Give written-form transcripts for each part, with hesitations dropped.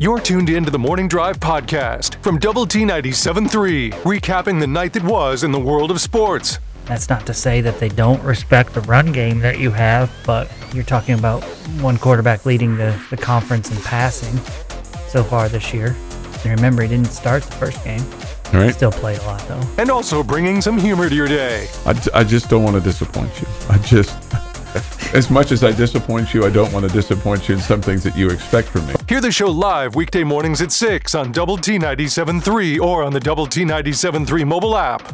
You're tuned in to the Morning Drive podcast from Double T 97.3, recapping the night that was in the world of sports. That's not to say that they don't respect the run game that you have, but you're talking about one quarterback leading the conference in passing so far this year. And remember, he didn't start the first game. Right. Still played a lot, though. And also bringing some humor to your day. I just don't want to disappoint you. As much as I disappoint you, I don't want to disappoint you in some things that you expect from me. Hear the show live weekday mornings at 6 on Double T 97.3 or on the Double T 97.3 mobile app.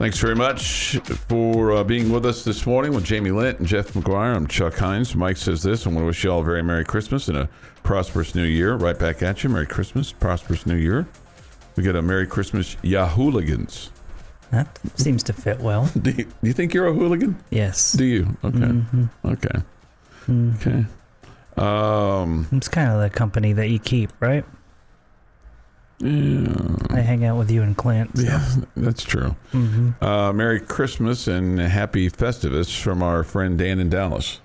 Thanks very much for being with us this morning with Jamie Lent and Jeff McGuire. I'm Chuck Hines. Mike says this. I want to wish you all a very Merry Christmas and a prosperous New Year. Right back at you. Merry Christmas, prosperous New Year. We got a Merry Christmas, Yahooligans. That seems to fit well. Do you think you're a hooligan? Yes. Do you? Okay. Mm-hmm. Okay. Mm-hmm. Okay. It's kind of the company that you keep, right? Yeah. I hang out with you and Clint. So. Yeah, that's true. Mm-hmm. Merry Christmas and Happy Festivus from our friend Dan in Dallas.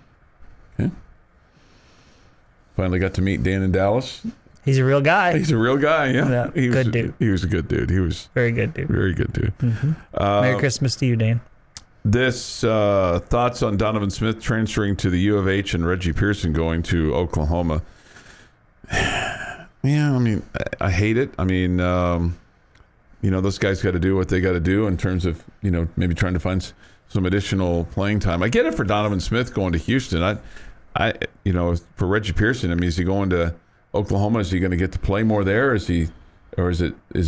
Okay. Finally got to meet Dan in Dallas. He's a real guy. He's a real guy, yeah. Good dude. He was a good dude. He was very good dude. Very good dude. Mm-hmm. Merry Christmas to you, Dan. This thoughts on Donovan Smith transferring to the U of H and Reggie Pearson going to Oklahoma. Yeah, I mean, I hate it. I mean, those guys got to do what they got to do in terms of, maybe trying to find some additional playing time. I get it for Donovan Smith going to Houston. For Reggie Pearson, I mean, is he going to Oklahoma? Is he going to get to play more there? Is it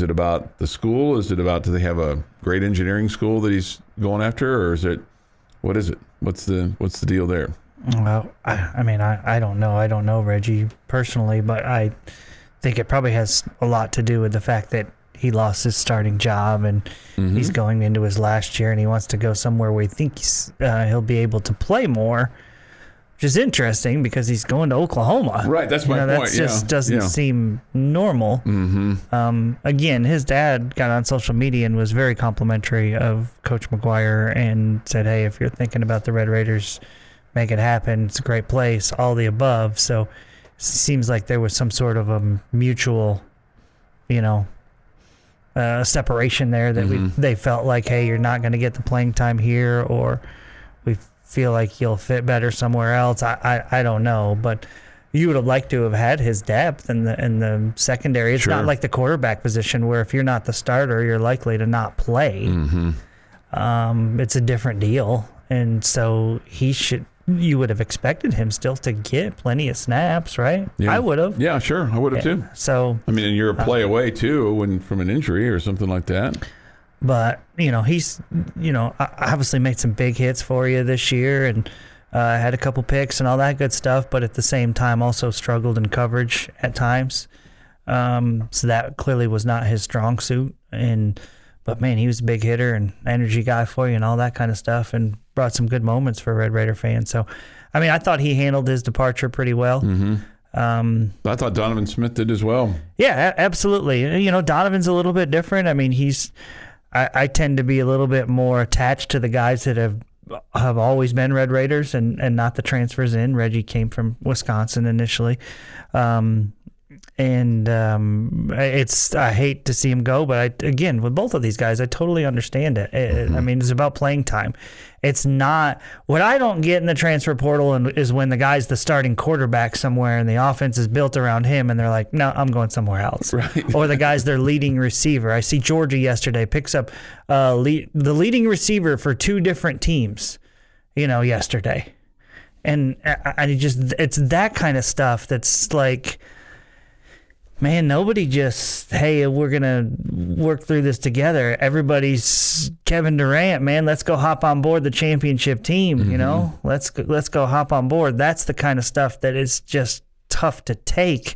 about the school? Is it about, do they have a great engineering school that he's going after, or is it, what is it? What's the deal there? Well, I don't know. I don't know Reggie personally, but I think it probably has a lot to do with the fact that he lost his starting job and mm-hmm. he's going into his last year, and he wants to go somewhere where he thinks he'll be able to play more, which is interesting because he's going to Oklahoma. Right, that's my point. That just doesn't seem normal. Mm-hmm. Again, his dad got on social media and was very complimentary of Coach McGuire and said, hey, if you're thinking about the Red Raiders, make it happen. It's a great place, all the above. So it seems like there was some sort of a mutual, separation there that mm-hmm. they felt like, hey, you're not going to get the playing time here, or we feel like you'll fit better somewhere else. I don't know, but you would have liked to have had his depth in the secondary. It's not like the quarterback position where if you're not the starter, you're likely to not play. Mm-hmm. It's a different deal. And so you would have expected him still to get plenty of snaps, right? Yeah. I would have. Yeah, sure. I would have too. So, I mean, and you're a play away too from an injury or something like that. But, he's, obviously made some big hits for you this year and had a couple picks and all that good stuff, but at the same time also struggled in coverage at times. So that clearly was not his strong suit. But, man, he was a big hitter and energy guy for you and all that kind of stuff, and brought some good moments for Red Raider fans. So, I mean, I thought he handled his departure pretty well. Mm-hmm. I thought Donovan Smith did as well. Yeah, absolutely. Donovan's a little bit different. I mean, I tend to be a little bit more attached to the guys that have always been Red Raiders and not the transfers in. Reggie came from Wisconsin initially. I hate to see him go, but again, with both of these guys, I totally understand it. Mm-hmm. I mean, it's about playing time. It's not what I don't get in the transfer portal is when the guy's the starting quarterback somewhere and the offense is built around him, and they're like, no, I'm going somewhere else. Right. Or the guy's their leading receiver. I see Georgia yesterday picks up the leading receiver for two different teams, yesterday. And it's that kind of stuff that's like, man, nobody just, hey, we're going to work through this together. Everybody's Kevin Durant, man. Let's go hop on board the championship team, mm-hmm. Let's go hop on board. That's the kind of stuff that is just tough to take.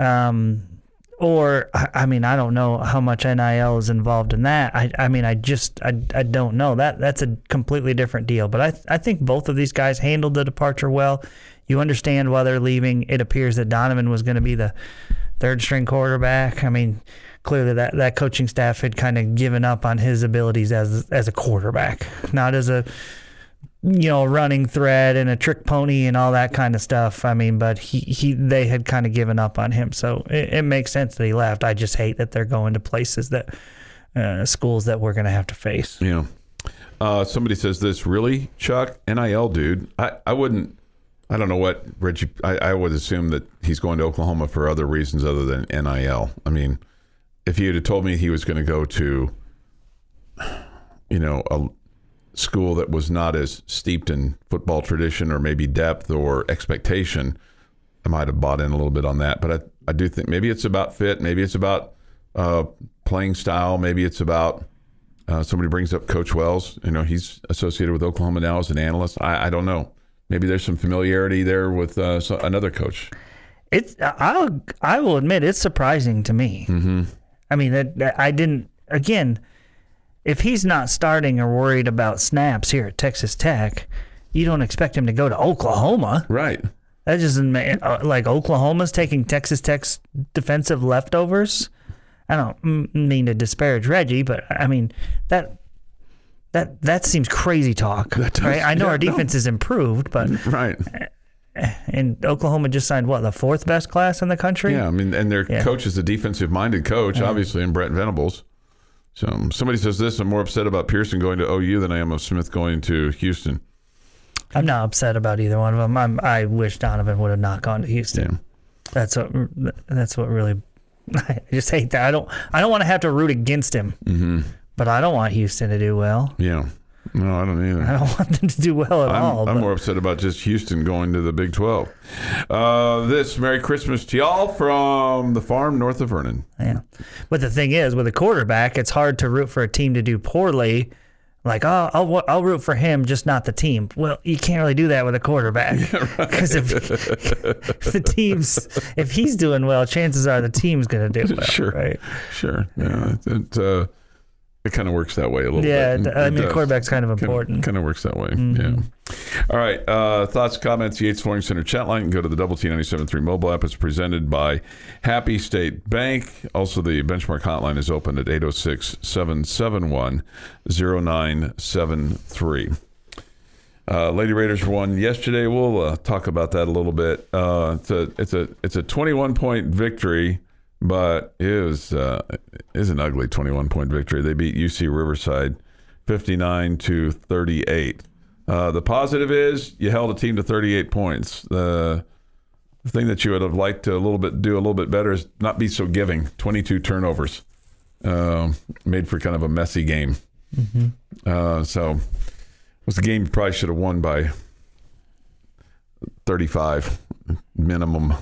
I don't know how much NIL is involved in that. I don't know. That's a completely different deal. But I think both of these guys handled the departure well. You understand why they're leaving. It appears that Donovan was going to be the third-string quarterback. I mean, clearly that coaching staff had kind of given up on his abilities as a quarterback, not as a running thread and a trick pony and all that kind of stuff. I mean, but they had kind of given up on him. So it makes sense that he left. I just hate that they're going to places that schools that we're going to have to face. Yeah. Somebody says this, really, Chuck? NIL, dude. I wouldn't. I don't know what Reggie. I would assume that he's going to Oklahoma for other reasons other than NIL. I mean, if you had told me he was going to go to, a school that was not as steeped in football tradition or maybe depth or expectation, I might have bought in a little bit on that. But I do think maybe it's about fit. Maybe it's about playing style. Maybe it's about somebody brings up Coach Wells. He's associated with Oklahoma now as an analyst. I don't know. Maybe there's some familiarity there with another coach. I will admit it's surprising to me. Mm-hmm. I mean, that I didn't. Again, if he's not starting or worried about snaps here at Texas Tech, you don't expect him to go to Oklahoma, right? That just doesn't make like Oklahoma's taking Texas Tech's defensive leftovers. I don't mean to disparage Reggie, but I mean that. That seems crazy talk, right? I know our defense is improved, but right. And Oklahoma just signed the fourth best class in the country. Yeah, I mean, and their coach is a defensive-minded coach, obviously, in Brent Venables. So somebody says this: I'm more upset about Pearson going to OU than I am of Smith going to Houston. I'm not upset about either one of them. I wish Donovan would have not gone to Houston. Yeah. That's what really. I just hate that. I don't want to have to root against him. Mm-hmm. But I don't want Houston to do well. Yeah. No, I don't either. I don't want them to do well at all. I'm more upset about just Houston going to the Big 12. Merry Christmas to y'all from the farm north of Vernon. Yeah. But the thing is, with a quarterback, it's hard to root for a team to do poorly. Like, oh, I'll root for him, just not the team. Well, you can't really do that with a quarterback. Because if he's doing well, chances are the team's going to do well. Sure. Right? Sure. Yeah. It kind of works that way a little bit. Yeah, I mean, quarterback's kind of important. Kind of works that way, yeah. All right, thoughts, comments, Yates Flooring Center chat line. You can go to the Double T 97.3 mobile app. It's presented by Happy State Bank. Also, the Benchmark Hotline is open at 806-771-0973. Lady Raiders won yesterday. We'll talk about that a little bit. It's a 21-point victory. But it was an ugly 21-point victory. They beat UC Riverside 59-38. The positive is you held a team to 38 points. The thing that you would have liked to do a little bit better is not be so giving. 22 turnovers made for kind of a messy game. Mm-hmm. So it was a game you probably should have won by 35 minimum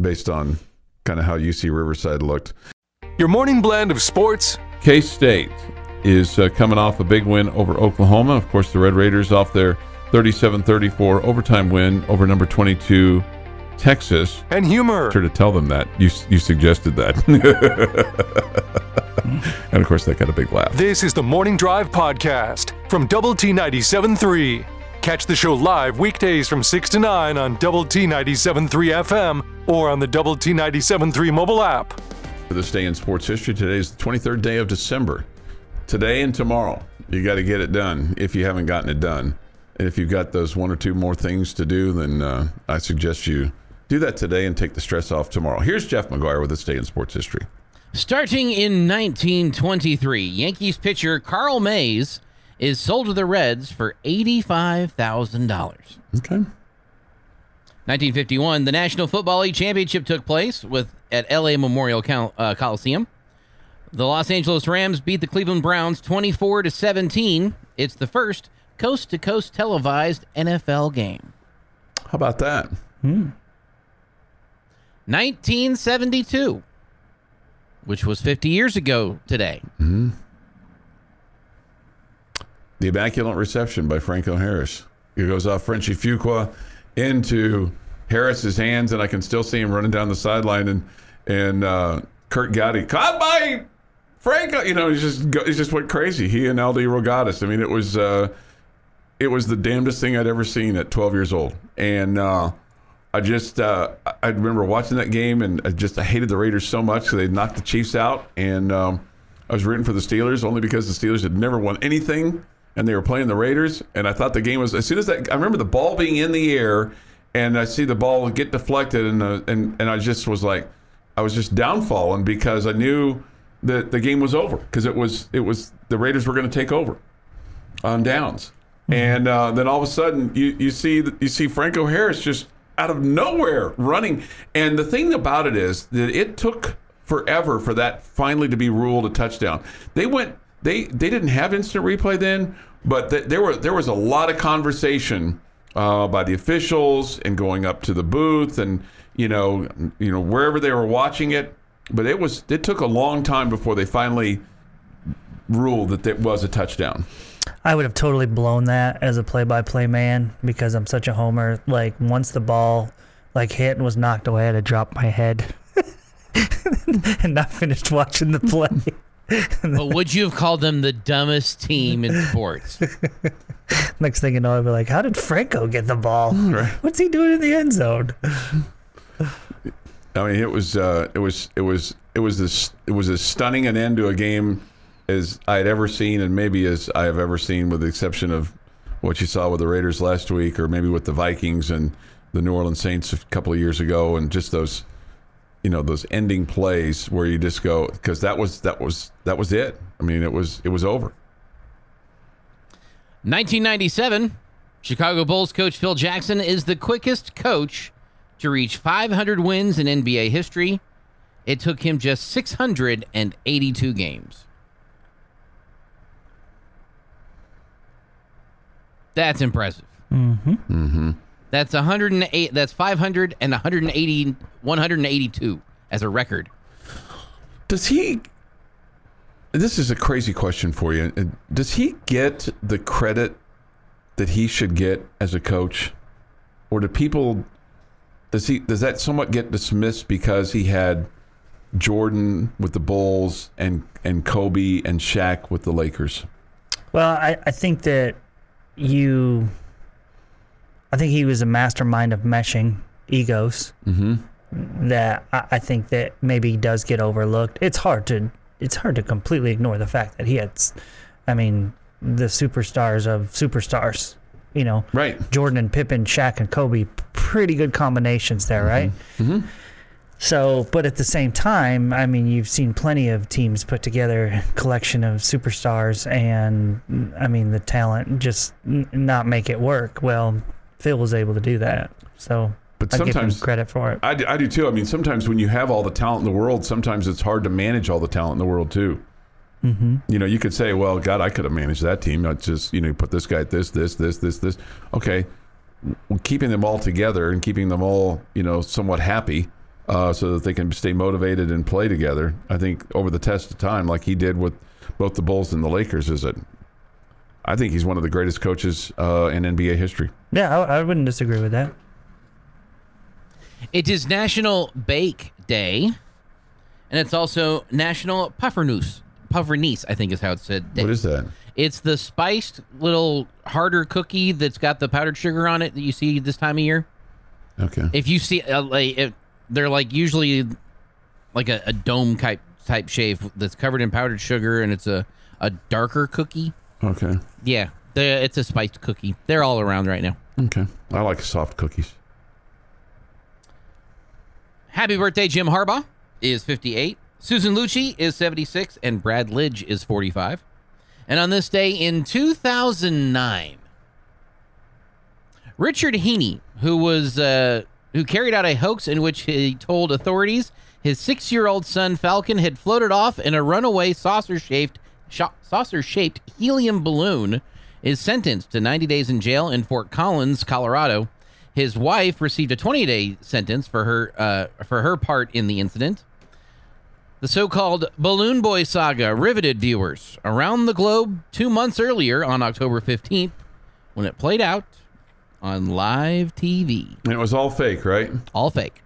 based on kind of how UC Riverside looked. Your morning blend of sports. K-State is coming off a big win over Oklahoma. Of course, the Red Raiders off their 37-34 overtime win over number 22 Texas. And humor. Sure to tell them that you suggested that. And of course, they got a big laugh. This is the Morning Drive podcast from Double T 97.3. Catch the show live weekdays from 6 to 9 on Double T 97.3 FM or on the Double T 97.3 mobile app. For this day in sports history, today is the 23rd day of December. Today and tomorrow, you got to get it done if you haven't gotten it done. And if you've got those one or two more things to do, then I suggest you do that today and take the stress off tomorrow. Here's Jeff McGuire with this day in sports history. Starting in 1923, Yankees pitcher Carl Mays is sold to the Reds for $85,000. Okay. 1951, the National Football League Championship took place at L.A. Memorial Coliseum. The Los Angeles Rams beat the Cleveland Browns 24-17. It's the first coast-to-coast televised NFL game. How about that? 1972, which was 50 years ago today. Mm-hmm. The Immaculate Reception by Franco Harris. It goes off Frenchie Fuqua into Harris's hands, and I can still see him running down the sideline. And Kurt Gotti caught by Franco. He just went crazy. He and Aldi Rogatis. I mean, it was the damnedest thing I'd ever seen at 12 years old. And I remember watching that game, and I hated the Raiders so much because they knocked the Chiefs out, and I was rooting for the Steelers only because the Steelers had never won anything. and they were playing the Raiders, and I thought the game was, as soon as that, I remember the ball being in the air, and I see the ball get deflected, and I just was like, I was just downfalling because I knew that the game was over, because it was the Raiders were going to take over on downs. And then all of a sudden, you see Franco Harris just out of nowhere running. And the thing about it is that it took forever for that finally to be ruled a touchdown. They didn't have instant replay then, but there was a lot of conversation by the officials and going up to the booth and you know wherever they were watching it. But it took a long time before they finally ruled that it was a touchdown. I would have totally blown that as a play-by-play man because I'm such a homer. Like, once the ball hit and was knocked away, I had to drop my head and I finished watching the play. Well, would you have called them the dumbest team in sports? Next thing you know, I'd be like, how did Franco get the ball? Right. What's he doing in the end zone? I mean, it was as stunning an end to a game as I had ever seen, and maybe as I have ever seen, with the exception of what you saw with the Raiders last week, or maybe with the Vikings and the New Orleans Saints a couple of years ago, and just those, those ending plays where you just go, because that was it. I mean, it was over. 1997, Chicago Bulls coach Phil Jackson is the quickest coach to reach 500 wins in NBA history. It took him just 682 games. That's impressive. Mm-hmm. Mm-hmm. That's 108. That's 500 and 180, 182 as a record. Does he? This is a crazy question for you. Does he get the credit that he should get as a coach, or do people? Does that somewhat get dismissed because he had Jordan with the Bulls and Kobe and Shaq with the Lakers? Well, I think that. I think he was a mastermind of meshing egos. Mm-hmm. That I think that maybe does get overlooked. It's hard to completely ignore the fact that he had, the superstars of superstars. Right? Jordan and Pippen, Shaq and Kobe, pretty good combinations there, mm-hmm. right? Mm-hmm. So, but at the same time, you've seen plenty of teams put together a collection of superstars and, the talent just not make it work. Well, Phil was able to do that. So, but I give him credit for it. I do too. Sometimes when you have all the talent in the world, sometimes it's hard to manage all the talent in the world too. Mm-hmm. You could say, well, God, I could have managed that team. I just, put this guy at this. Okay. Well, keeping them all together and keeping them all, somewhat happy. So that they can stay motivated and play together. I think over the test of time, like he did with both the Bulls and the Lakers, I think he's one of the greatest coaches in NBA history. Yeah, I wouldn't disagree with that. It is National Bake Day, and it's also National Puffernuss. Puffernice, I think is how it's said. What is that? It's the spiced little harder cookie that's got the powdered sugar on it that you see this time of year. Okay. If you see... they're usually a dome type shape that's covered in powdered sugar, and it's a darker cookie. Okay. Yeah, it's a spiced cookie. They're all around right now. Okay. I like soft cookies. Happy birthday, Jim Harbaugh is 58. Susan Lucci is 76, and Brad Lidge is 45. And on this day in 2009, Richard Heaney, who carried out a hoax in which he told authorities his 6-year-old son Falcon had floated off in a runaway saucer-shaped helium balloon, is sentenced to 90 days in jail in Fort Collins, Colorado. His wife received a 20-day sentence for her part in the incident. The so-called Balloon Boy saga riveted viewers around the globe 2 months earlier on October 15th when it played out on live TV. And it was all fake, right? All fake.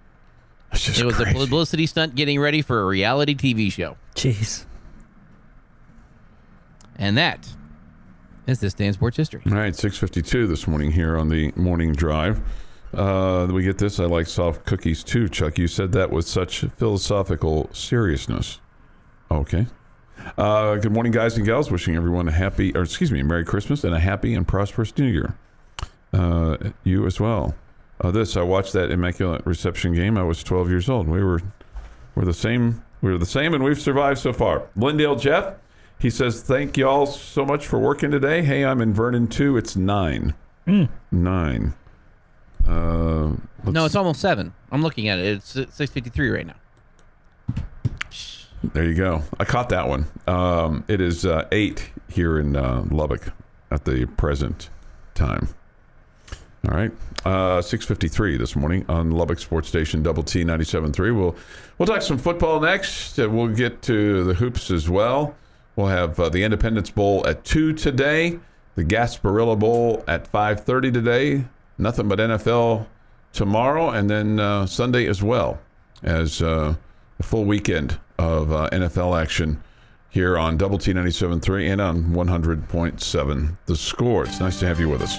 It was crazy. A publicity stunt getting ready for a reality TV show. Jeez. And that is this day in sports history. All right, 6:52 this morning here on the morning drive. We get this. I like soft cookies too, Chuck. You said that with such philosophical seriousness. Okay. Good morning, guys and gals. Wishing everyone a happy, or excuse me, Merry Christmas and a happy and prosperous New Year. You as well. I watched that Immaculate Reception game. I was 12 years old. We were the same, and we've survived so far. Lindale Jeff, he says, thank y'all so much for working today. Hey, I'm in Vernon too. It's 9. Nine. No, it's almost 7. I'm looking at it. It's 6:53 right now. There you go. I caught that one. It is 8 here in Lubbock at the present time. All right. 6:53 this morning on Lubbock Sports Station Double T 97.3. We'll talk some football next. We'll get to the hoops as well. We'll have the Independence Bowl at 2 today. The Gasparilla Bowl at 5:30 today. Nothing but NFL tomorrow, and then Sunday as well as a full weekend of NFL action here on Double T 97.3 and on 100.7 The Score. It's nice to have you with us.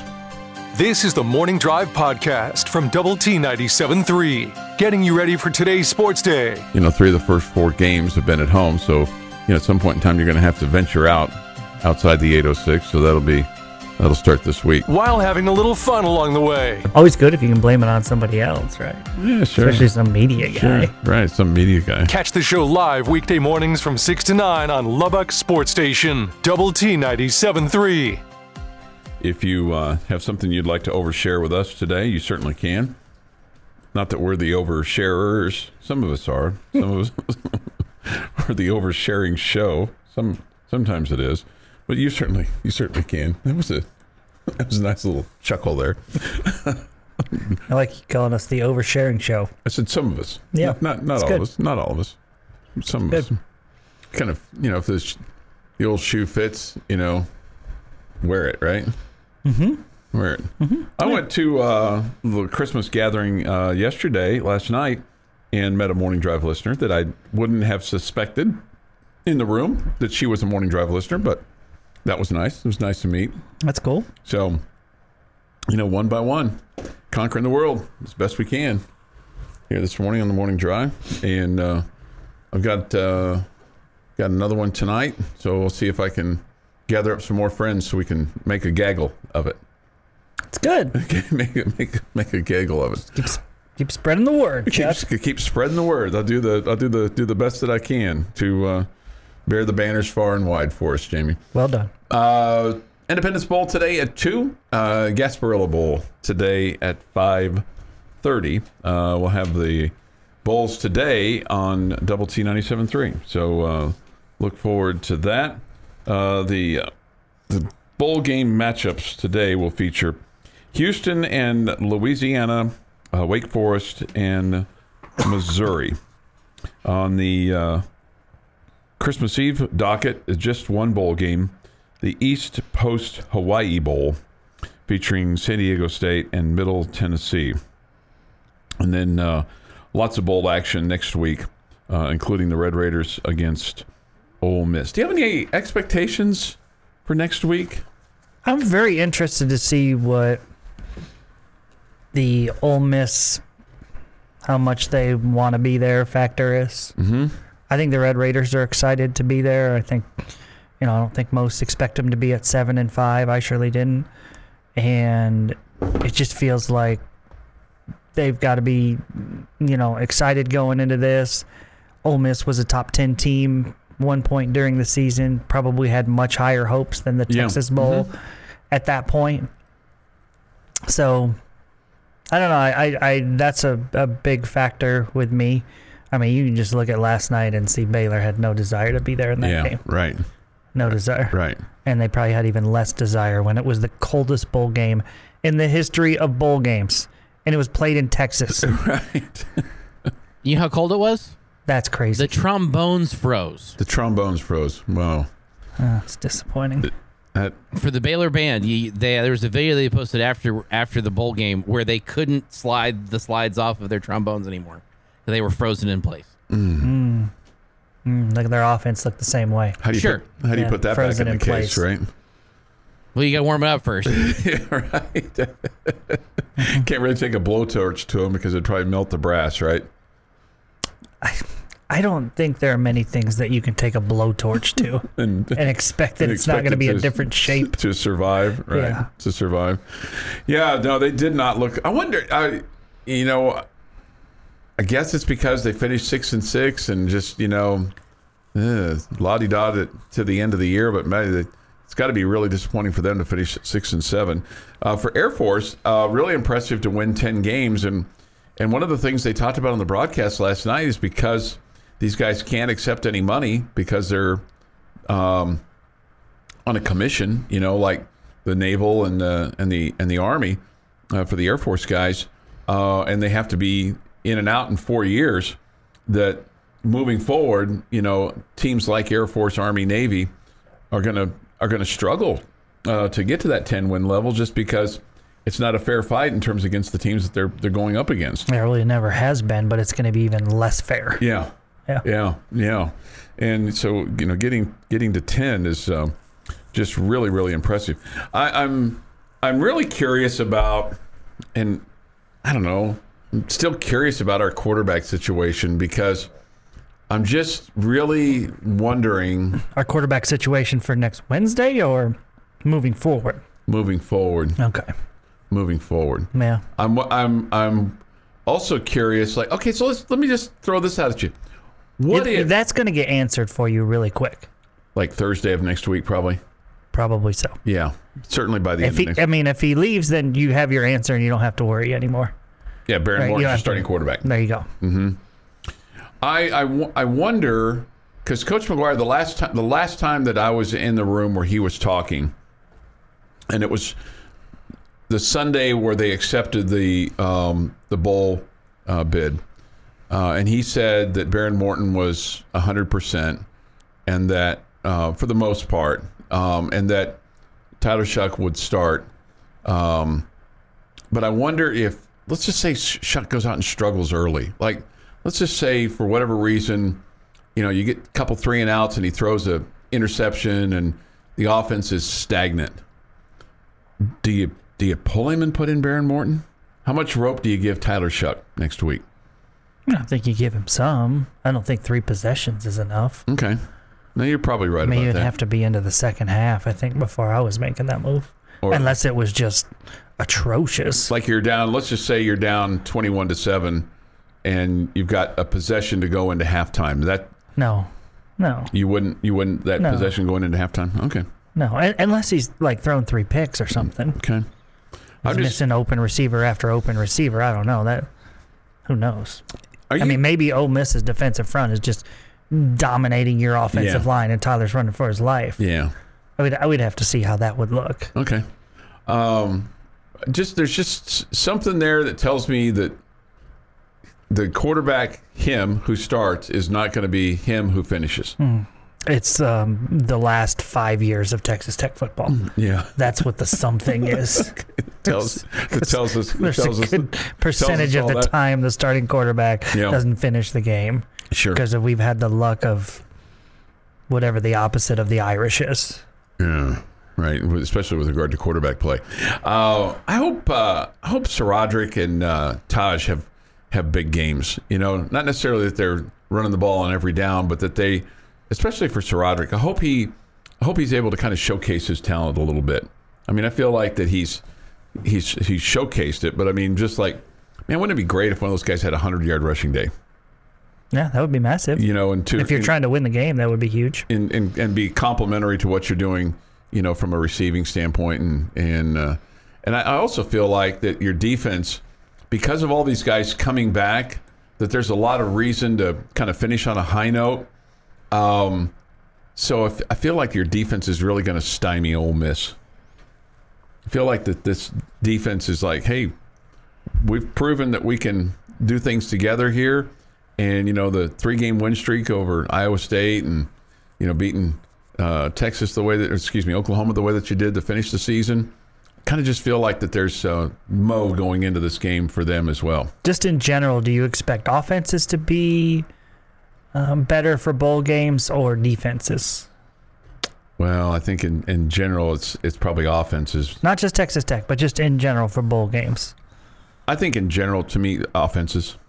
This is the Morning Drive podcast from Double T 97.3, getting you ready for today's sports day. You know, 3 of the first 4 games have been at home, so at some point in time you're going to have to venture outside the 806, so that'll start this week. While having a little fun along the way. Always good if you can blame it on somebody else, right? Yeah, sure. Especially some media guy. Sure. Right, some media guy. Catch the show live weekday mornings from 6 to 9 on Lubbock Sports Station, Double T 97.3. If you have something you'd like to overshare with us today, you certainly can. Not that we're the oversharers. Some of us are. Some of us are the oversharing show. Sometimes it is. But you certainly can. That was a nice little chuckle there. I like you calling us the oversharing show. I said some of us. Yeah, not all of us. Not all of us. Some of us. Kind of, if the old shoe fits, wear it, right? Mm-hmm. Wear it. Mm-hmm. I went to the Christmas gathering last night, and met a Morning Drive listener that I wouldn't have suspected in the room that she was a Morning Drive listener, but. That was nice. It was nice to meet. That's cool. So, one by one, conquering the world as best we can here this morning on the Morning Drive. And I've got another one tonight, so we'll see if I can gather up some more friends so we can make a gaggle of it. It's good. Okay, make a gaggle of it. Keep spreading the word. Keep spreading the word. I'll do the best that I can to. Bear the banners far and wide for us, Jamie. Well done. Independence Bowl today at 2. Gasparilla Bowl today at 5:30. We'll have the bowls today on Double T 97.3. So look forward to that. The bowl game matchups today will feature Houston and Louisiana, Wake Forest, and Missouri. On the... Christmas Eve docket is just one bowl game, the East Post Hawaii Bowl, featuring San Diego State and Middle Tennessee. And then lots of bowl action next week, including the Red Raiders against Ole Miss. Do you have any expectations for next week? I'm very interested to see what the Ole Miss, how much they want to be there factor is. Mm-hmm. I think the Red Raiders are excited to be there. I think, I don't think most expect them to be at 7-5. I surely didn't. And it just feels like they've got to be, excited going into this. Ole Miss was a top 10 team one point during the season, probably had much higher hopes than the Texas Bowl at that point. So, I don't know. I that's a big factor with me. I mean, you can just look at last night and see Baylor had no desire to be there in that game. Yeah, right. No desire. Right. And they probably had even less desire when it was the coldest bowl game in the history of bowl games. And it was played in Texas. Right. You know how cold it was? That's crazy. The trombones froze. Wow. It's disappointing. For the Baylor band, there was a video they posted after the bowl game where they couldn't slide the slides off of their trombones anymore. They were frozen in place. Mm. Mm. Look at their offense looked the same way. How do you put that back in the case, right? Well, you got to warm it up first. Yeah, right. Can't really take a blowtorch to them because it'd probably melt the brass, right? I I don't think there are many things that you can take a blowtorch to and expect that it's not going to be a different shape. To survive, right? Yeah. To survive. Yeah, no, they did not look. I wonder, I guess it's because they finished 6-6 and just, la-di-da to the end of the year. But man, it's got to be really disappointing for them to finish 6-7. For Air Force, really impressive to win 10 games. And one of the things they talked about on the broadcast last night is because these guys can't accept any money because they're on a commission, like the Naval and the Army for the Air Force guys, and they have to be in and out in 4 years. That moving forward, teams like Air Force, Army, Navy are gonna struggle to get to that 10-win level just because. It's not a fair fight in terms against the teams that they're going up against. It really never has been, but it's going to be even less fair. Yeah. And so getting to 10 is just really, really impressive. I'm really curious about, and I don't know, I'm still curious about our quarterback situation because I'm just really wondering our quarterback situation for next Wednesday or moving forward. Moving forward. Okay. Moving forward. Yeah. I'm also curious, so let me just throw this out at you. What if that's going to get answered for you really quick. Like Thursday of next week, probably? Probably so. Yeah. Certainly by the end of next week. I mean, if he leaves, then you have your answer and you don't have to worry anymore. Yeah, Baron Morton is your starting quarterback. There you go. Mm-hmm. I wonder, because Coach McGuire, the last time that I was in the room where he was talking, and it was the Sunday where they accepted the bowl bid, and he said that Baron Morton was 100%, and that for the most part, and that Tyler Shuck would start. But I wonder if, let's just say Shuck goes out and struggles early. Let's just say for whatever reason, you get a couple 3-and-outs and he throws an interception and the offense is stagnant. Do you pull him and put in Baron Morton? How much rope do you give Tyler Shuck next week? I don't think you give him some. I don't think 3 possessions is enough. Okay. No, you're probably right about that. You'd have to be into the second half, I think, before I was making that move. Or, unless it was just atrocious. Like you're down, let's just say you're down 21-7, and you've got a possession to go into halftime. No. You wouldn't that possession going into halftime? Okay. No, unless he's thrown 3 picks or something. Okay, I'm missing open receiver after open receiver. I don't know that. Who knows? Maybe Ole Miss's defensive front is just dominating your offensive line, and Tyler's running for his life. Yeah, I would have to see how that would look. Okay, there's something there that tells me that the quarterback, him who starts, is not going to be him who finishes. Mm. It's the last 5 years of Texas Tech football. Yeah. That's what the something is. it tells us. There's a good percentage of the time the starting quarterback doesn't finish the game. Sure. Because we've had the luck of whatever the opposite of the Irish is. Yeah, right. Especially with regard to quarterback play. I hope Sir Roderick and Taj have big games. Not necessarily that they're running the ball on every down, but that they... Especially for Sir Roderick, I hope he's able to kind of showcase his talent a little bit. I mean, I feel like that he's showcased it, but I mean, wouldn't it be great if one of those guys had a 100-yard rushing day? Yeah, that would be massive. If you're trying to win the game, that would be huge. And be complimentary to what you're doing, from a receiving standpoint, and I also feel like that your defense, because of all these guys coming back, that there's a lot of reason to kind of finish on a high note. So I feel like your defense is really going to stymie Ole Miss. I feel like that this defense is like, hey, we've proven that we can do things together here. And, the 3-game win streak over Iowa State and, beating Oklahoma the way that you did to finish the season. Kind of just feel like that there's mo going into this game for them as well. Just in general, do you expect offenses to be... better for bowl games or defenses? Well, I think in general it's probably offenses. Not just Texas Tech, but just in general for bowl games. I think in general, to me, offenses.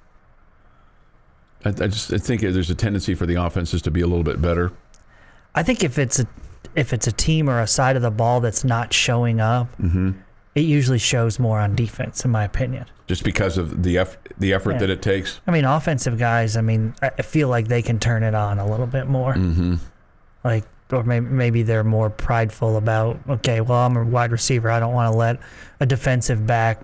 I think there's a tendency for the offenses to be a little bit better. I think if it's a team or a side of the ball that's not showing up, mm-hmm. it usually shows more on defense, in my opinion. Just because of the effort that it takes? I mean, offensive guys, I feel like they can turn it on a little bit more. Mm-hmm. Like, or maybe they're more prideful about, okay, well, I'm a wide receiver. I don't want to let a defensive back,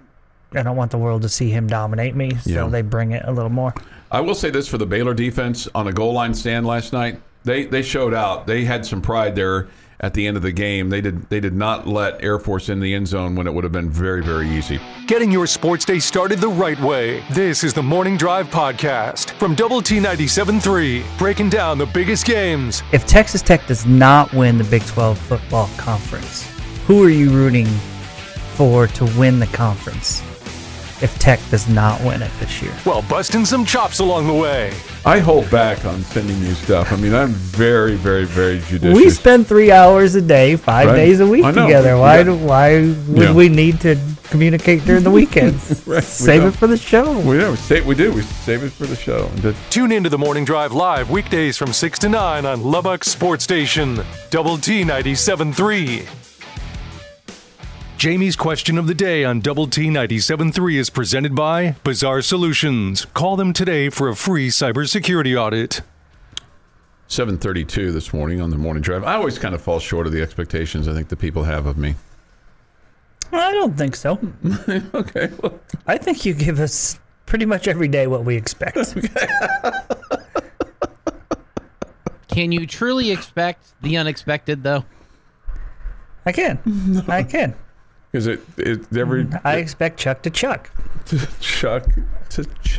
I don't want the world to see him dominate me, so they bring it a little more. I will say this for the Baylor defense on a goal line stand last night. They showed out. They had some pride there at the end of the game. They did not let Air Force in the end zone when it would have been very, very easy. Getting your sports day started the right way. This is the Morning Drive Podcast from Double T 97.3, breaking down the biggest games. If Texas Tech does not win the Big 12 football conference, who are you rooting for to win the conference? If Tech does not win it this year. Well, busting some chops along the way. I hold back on sending you stuff. I'm very, very, very judicious. We spend 3 hours a day, five days a week together. Why would we need to communicate during the weekends? Save it for the show. We save it for the show. Tune into the Morning Drive live weekdays from 6 to 9 on Lubbock Sports Station, Double T 97.3. Jamie's question of the day on Double T 97.3 is presented by Bizarre Solutions. Call them today for a free cybersecurity audit. 7:32 this morning on the Morning Drive. I always kind of fall short of the expectations I think the people have of me. I don't think so. Okay. Well. I think you give us pretty much every day what we expect. Okay. Can you truly expect the unexpected, though? I can. Because I expect Chuck to chuck.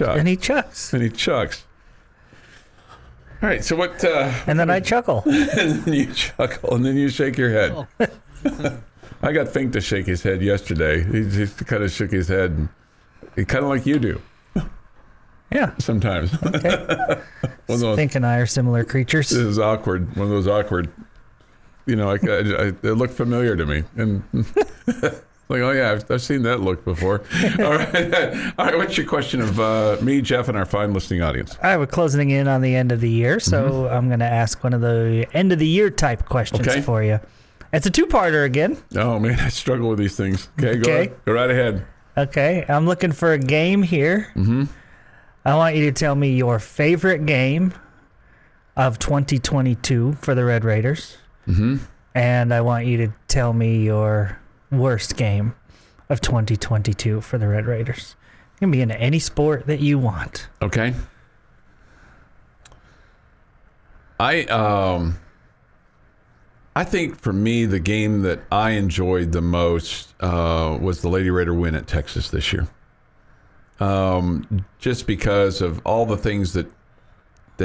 And he chucks. All right, so what... and then I chuckle. And then you chuckle, and then you shake your head. Oh. I got Fink to shake his head yesterday. He just kind of shook his head. Kind of like you do. Yeah. Sometimes. Okay. Fink and I are similar creatures. This is awkward. One of those awkward... it looked familiar to me, and like, oh yeah, I've seen that look before. All right. What's your question of me, Jeff, and our fine listening audience? All right, we're closing in on the end of the year, so I'm going to ask one of the end of the year type questions for you. It's a two-parter again. Oh man, I struggle with these things. Okay, go right ahead. Okay, I'm looking for a game here. Mm-hmm. I want you to tell me your favorite game of 2022 for the Red Raiders. Mm-hmm. And I want you to tell me your worst game of 2022 for the Red Raiders. It can be in any sport that you want. Okay. I think for me, the game that I enjoyed the most was the Lady Raider win at Texas this year. Just because of all the things that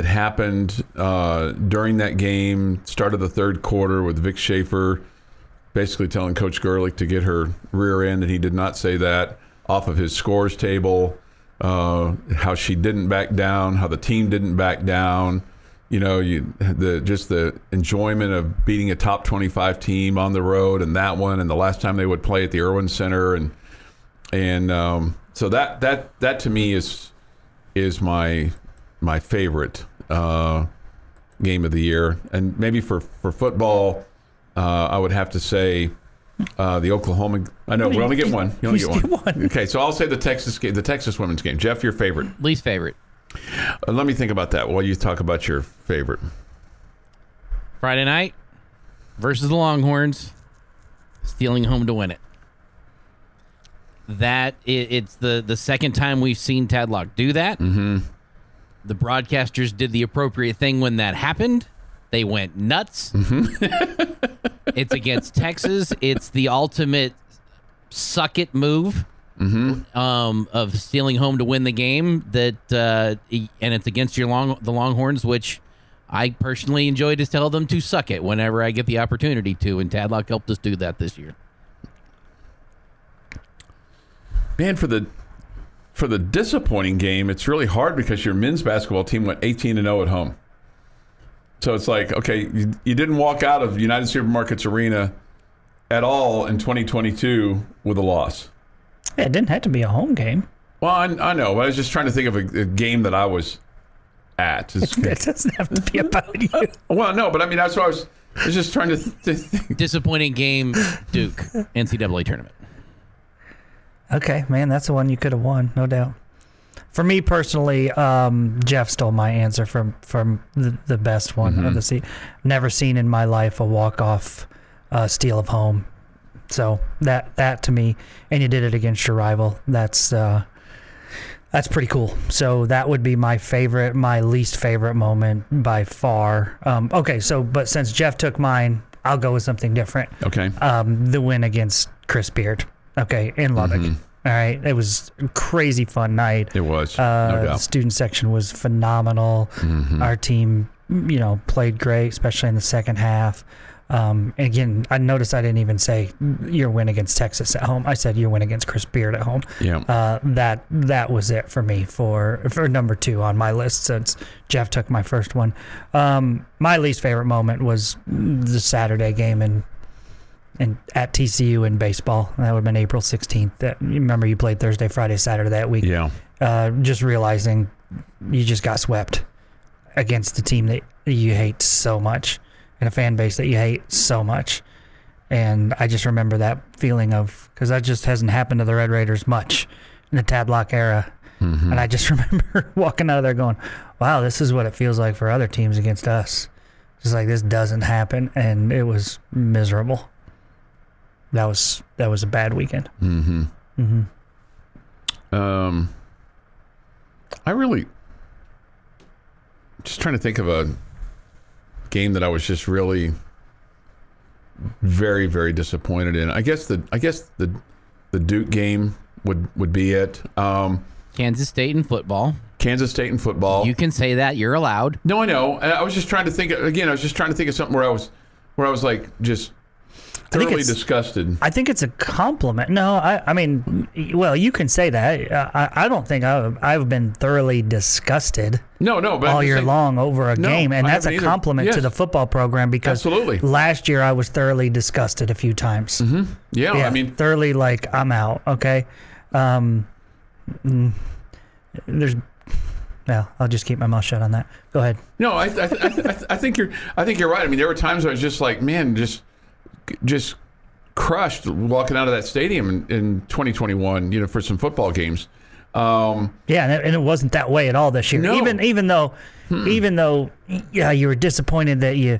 happened during that game, start of the third quarter with Vic Schaefer basically telling Coach Gerlich to get her rear end, and he did not say that, off of his scores table, how she didn't back down, how the team didn't back down. The enjoyment of beating a top 25 team on the road, and that one, and the last time they would play at the Irwin Center, and so that to me is my favorite game of the year. And maybe for football, I would have to say the Oklahoma. I know we only get one. You only get one. Okay, so I'll say the Texas women's game. Jeff, your favorite? Least favorite. Let me think about that while you talk about your favorite. Friday night versus the Longhorns, stealing home to win it. It's the second time we've seen Tadlock do that. Mm-hmm. The broadcasters did the appropriate thing when that happened. They went nuts. Mm-hmm. It's against Texas. It's the ultimate suck it move of stealing home to win the game. And it's against the Longhorns, which I personally enjoy to tell them to suck it whenever I get the opportunity to. And Tadlock helped us do that this year. Man, for the disappointing game, it's really hard because your men's basketball team went 18-0 at home. So it's like, okay, you didn't walk out of United Supermarkets Arena at all in 2022 with a loss. Yeah, it didn't have to be a home game. Well, I know. But I was just trying to think of a game that I was at. That doesn't have to be about you. Well, no, but I mean, that's what I was just trying to think. Disappointing game, Duke, NCAA tournament. Okay, man, that's the one you could have won, no doubt. For me personally, Jeff stole my answer from the best one of the season. Never seen in my life a walk-off steal of home. So that to me, and you did it against your rival. That's pretty cool. So that would be my favorite, my least favorite moment by far. Okay, so but since Jeff took mine, I'll go with something different. Okay. The win against Chris Beard. Okay, in Lubbock. All right, it was a crazy fun night. It was. No doubt. Student section was phenomenal. Our team, played great, especially in the second half. And again, I noticed I didn't even say your win against Texas at home. I said your win against Chris Beard at home. Yeah. That was it for me for number two on my list since Jeff took my first one. My least favorite moment was the Saturday game and at TCU in baseball. That would have been April 16th. Remember, you played Thursday, Friday, Saturday that week. Yeah. Just realizing you just got swept against the team that you hate so much and a fan base that you hate so much. And I just remember that feeling of, because that just hasn't happened to the Red Raiders much in the Tadlock era. And I just remember walking out of there going, wow, this is what it feels like for other teams against us. Just like, this doesn't happen. And it was miserable. That was a bad weekend. I really just trying to think of a game that I was just really very, very disappointed in. I guess the Duke game would be it. Kansas State in football. Kansas State in football. You can say that. You're allowed. No, I know. I was just trying to think. Again, I was just trying to think of something where I was like just. Thoroughly disgusted. I think it's a compliment. No, I mean, well, you can say that. I don't think I've been thoroughly disgusted. No, but all year long over a game, and that's a compliment to the football program because last year I was thoroughly disgusted a few times. Yeah, I mean, thoroughly like I'm out. Okay, there's. No, I'll just keep my mouth shut on that. Go ahead. No, I think you're right. I mean, there were times I was just like, man, just crushed walking out of that stadium in 2021, for some football games. And it wasn't that way at all this year. No. Even though you were disappointed that you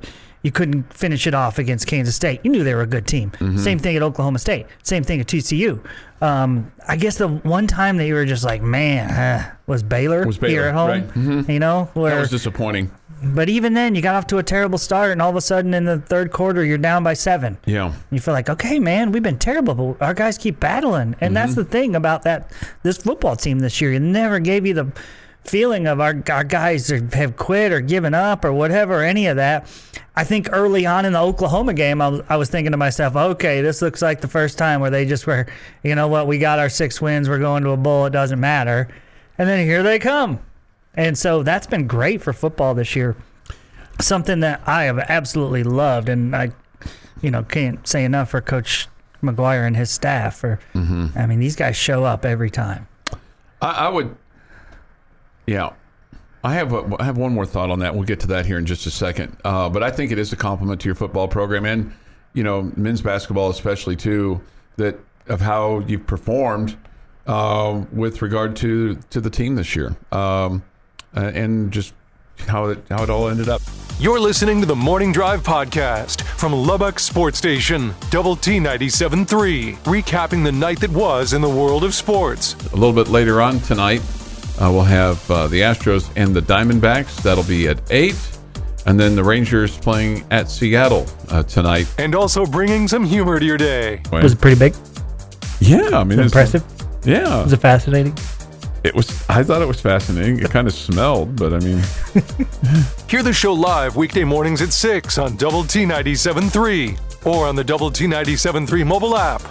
couldn't finish it off against Kansas State. You knew they were a good team. Same thing at Oklahoma State. Same thing at TCU. I guess the one time that you were just like, man, was Baylor here at home? Right. That was disappointing. But even then, you got off to a terrible start, and all of a sudden in the third quarter, you're down by 7. Yeah. You feel like, okay, man, we've been terrible, but our guys keep battling. And that's the thing about this football team this year. It never gave you the feeling of our guys have quit or given up or whatever, any of that. I think early on in the Oklahoma game, I was thinking to myself, okay, this looks like the first time where they just were, you know what, we got our 6 wins, we're going to a bowl, it doesn't matter. And then here they come. And so that's been great for football this year. Something that I have absolutely loved, and I, can't say enough for Coach McGuire and his staff. I mean, these guys show up every time. I would, yeah. I have one more thought on that. We'll get to that here in just a second. But I think it is a compliment to your football program and men's basketball especially too, that of how you've performed with regard to the team this year. And just how it all ended up. You're listening to the Morning Drive podcast from Lubbock Sports Station, Double T 97.3, recapping the night that was in the world of sports. A little bit later on tonight, we'll have the Astros and the Diamondbacks. That'll be at 8. And then the Rangers playing at Seattle tonight. And also bringing some humor to your day. Was it pretty big? Yeah. I mean, it's impressive. Yeah. Was it fascinating? I thought it was fascinating. It kind of smelled, but I mean. Hear the show live weekday mornings at 6 on Double T 97.3 or on the Double T 97.3 mobile app.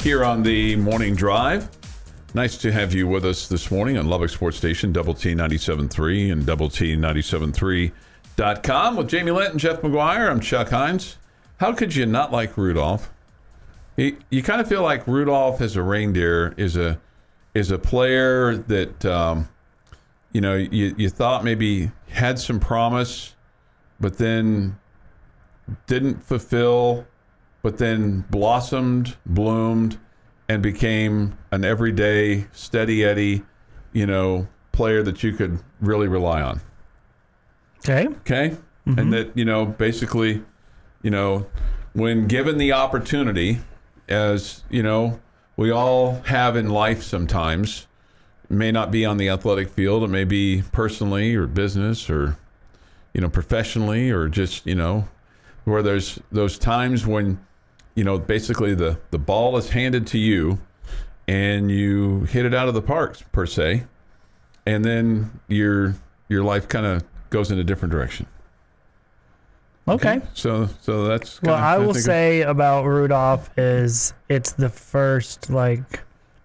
Here on the Morning Drive. Nice to have you with us this morning on Lubbock Sports Station, Double T 97.3 and Double T 97.3.com with Jamie Lent and Jeff McGuire. I'm Chuck Hines. How could you not like Rudolph? You kind of feel like Rudolph as a reindeer is a player that you know, you thought maybe had some promise, but then didn't fulfill, but then blossomed, bloomed, and became an everyday, steady Eddie, you know, player that you could really rely on. Okay. Mm-hmm. And that, you know, basically, you know, when given the opportunity, as, you know, we all have in life sometimes, it may not be on the athletic field, it may be personally or business or, you know, professionally or just, you know, where there's those times when, you know, basically the ball is handed to you and you hit it out of the park, per se, and then your life kind of goes in a different direction. Okay. So that's kind of, I will say about Rudolph is it's the first, like,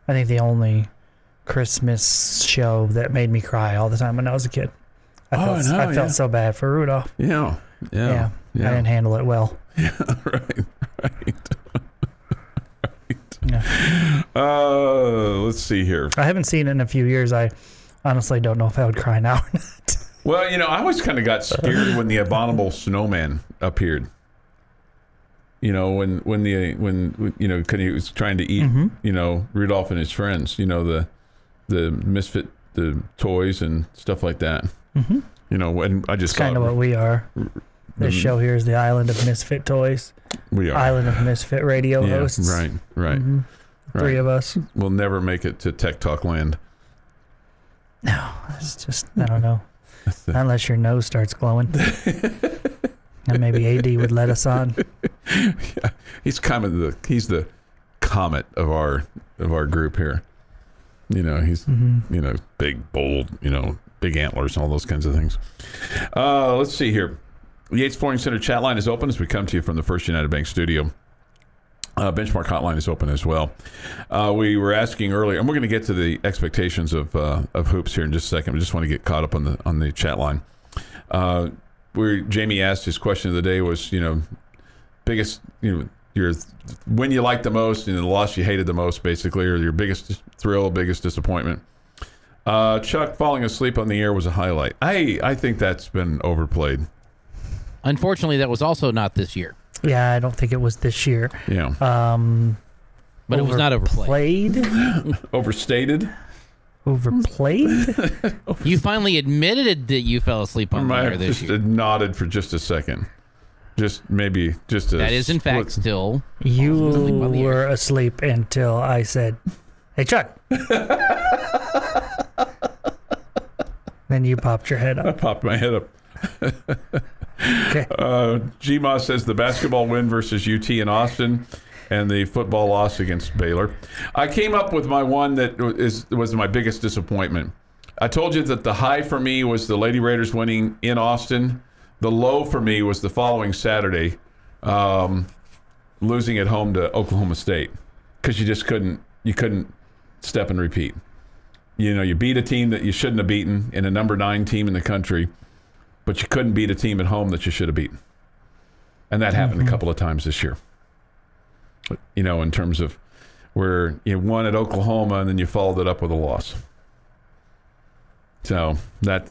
I think the only Christmas show that made me cry all the time when I was a kid. I felt so bad for Rudolph. Yeah. I didn't handle it well. Yeah, right. Right. Yeah. Let's see here. I haven't seen it in a few years. I honestly don't know if I would cry now or not. Well, you know, I always kind of got scared when the abominable snowman appeared. You know, when you know, because he was trying to eat, mm-hmm. you know, Rudolph and his friends. You know, the misfit, the toys and stuff like that. Mm-hmm. You know, and I just kind of what we are. This show here is the Island of Misfit Toys. We are Island of Misfit Radio hosts. Right. Mm-hmm. Right. Three of us. We'll never make it to Tech Talk Land. No, it's just I don't know. Unless your nose starts glowing. And maybe AD would let us on. Yeah, he's the comet of our group here. You know, he's mm-hmm. you know, big, bold, you know, big antlers and all those kinds of things. Let's see here. The Yates Flooring Center chat line is open as we come to you from the First United Bank studio. Benchmark hotline is open as well. We were asking earlier, and we're going to get to the expectations of hoops here in just a second. We just want to get caught up on the chat line. Where Jamie asked his question of the day was, you know, biggest, you know, your win you liked the most and the loss you hated the most, basically, or your biggest thrill, biggest disappointment. Chuck falling asleep on the air was a highlight. I think that's been overplayed. Unfortunately, that was also not this year. Yeah, I don't think it was this year. Yeah. But it was not overplayed. Overstated. Overplayed? You finally admitted that you fell asleep on fire this year. I just nodded for just a second. That is, in fact, still. You were asleep until I said, hey, Chuck. Then you popped your head up. I popped my head up. Okay. G-Ma says the basketball win versus UT in Austin and the football loss against Baylor. I came up with my one that was my biggest disappointment. I told you that the high for me was the Lady Raiders winning in Austin. The low for me was the following Saturday, losing at home to Oklahoma State, because you just couldn't step and repeat. You know, you beat a team that you shouldn't have beaten in a number 9 team in the country. But you couldn't beat a team at home that you should have beaten. And that happened a couple of times this year. You know, in terms of where you won at Oklahoma and then you followed it up with a loss. So that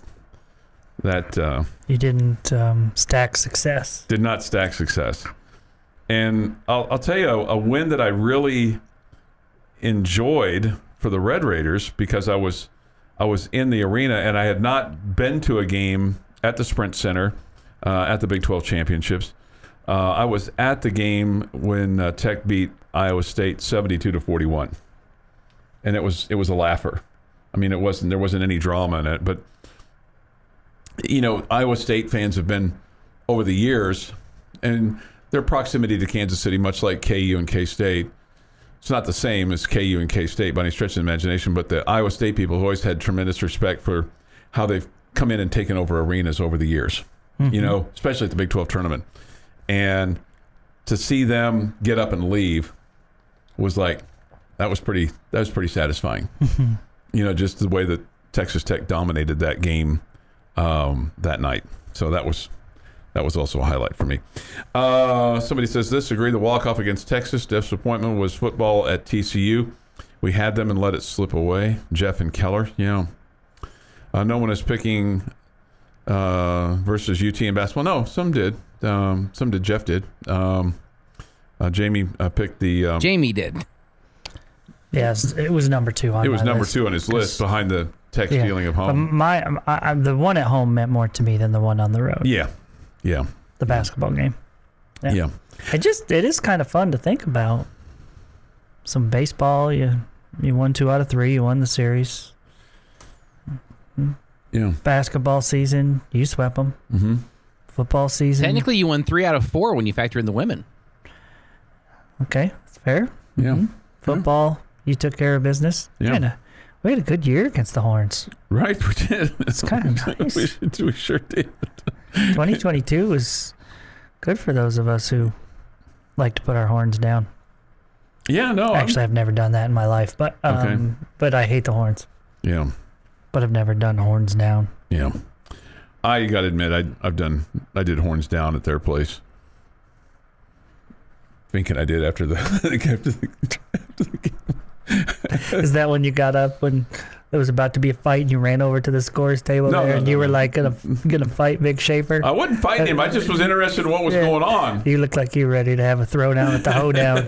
you didn't stack success. Did not stack success. And I'll tell you a win that I really enjoyed for the Red Raiders, because I was in the arena and I had not been to a game at the Sprint Center at the Big 12 Championships. I was at the game when Tech beat Iowa State 72-41, and it was a laugher. I mean, there wasn't any drama in it, but you know, Iowa State fans have been over the years, and their proximity to Kansas City, much like KU and K-State. It's not the same as KU and K-State by any stretch of the imagination, but the Iowa State people have always had tremendous respect for how they've come in and taken over arenas over the years, mm-hmm. you know, especially at the Big 12 tournament. And to see them get up and leave was like, that was pretty satisfying. Mm-hmm. You know, just the way that Texas Tech dominated that game that night. So that was also a highlight for me. Somebody says this, agree the walk-off against Texas. Disappointment was football at TCU. We had them and let it slip away. Jeff and Keller, yeah. No one is picking versus UT in basketball. No, some did. Some did. Jeff did. Jamie picked the. Jamie did. Yes, it was number two on. It was number two on his list behind the Tech stealing of home. But the one at home meant more to me than the one on the road. Yeah, yeah. The basketball game. Yeah. Yeah. It is kind of fun to think about. Some baseball. You won 2 out of 3. You won the series. Yeah. Basketball season, you swept them. Mm-hmm. Football season. Technically, you won 3 out of 4 when you factor in the women. Okay, that's fair. Yeah. Mm-hmm. Football, you took care of business. Yeah. We had a good year against the Horns. Right, we did. It's kind of nice. We sure did. 2022 was good for those of us who like to put our horns down. Yeah, no. Actually, I've never done that in my life, but but I hate the Horns. Yeah. But I've never done horns down. Yeah, I gotta admit, I did horns down at their place. Thinking I did after the after the game. Is that when you got up when there was about to be a fight and you ran over to the scores table were like gonna fight Vic Schaefer? I wasn't fighting him. I just was interested in what was going on. You looked like you were ready to have a throwdown at the hoedown.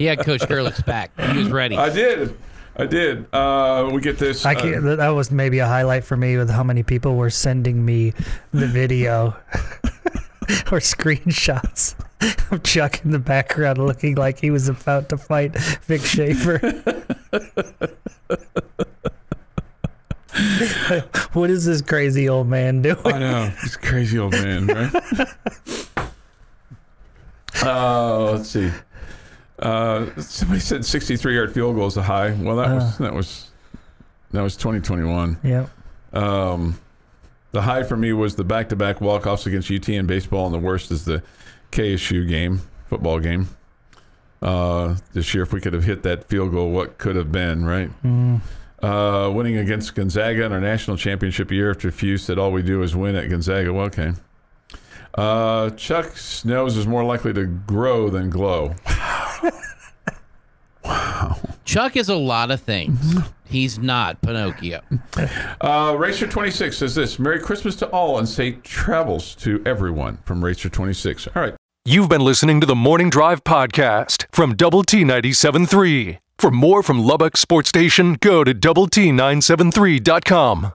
He had Coach Gerlich's back. He was ready. I did. We get this. That was maybe a highlight for me with how many people were sending me the video or screenshots of Chuck in the background looking like he was about to fight Vic Schaefer. What is this crazy old man doing? I know. This crazy old man, right? Oh, let's see. Somebody said 63-yard field goal is a high. Well, that was 2021. Yep. The high for me was the back-to-back walk-offs against UT in baseball, and the worst is the KSU football game. This year, if we could have hit that field goal, what could have been, right? Mm. Winning against Gonzaga in our national championship year after Few said all we do is win at Gonzaga. Well, okay. Chuck's nose is more likely to grow than glow. Wow. Chuck is a lot of things. He's not Pinocchio. Racer26 says this. Merry Christmas to all and safe travels to everyone from Racer26. All right. You've been listening to the Morning Drive podcast from Double T 97.3. For more from Lubbock Sports Station, go to DoubleT973.com.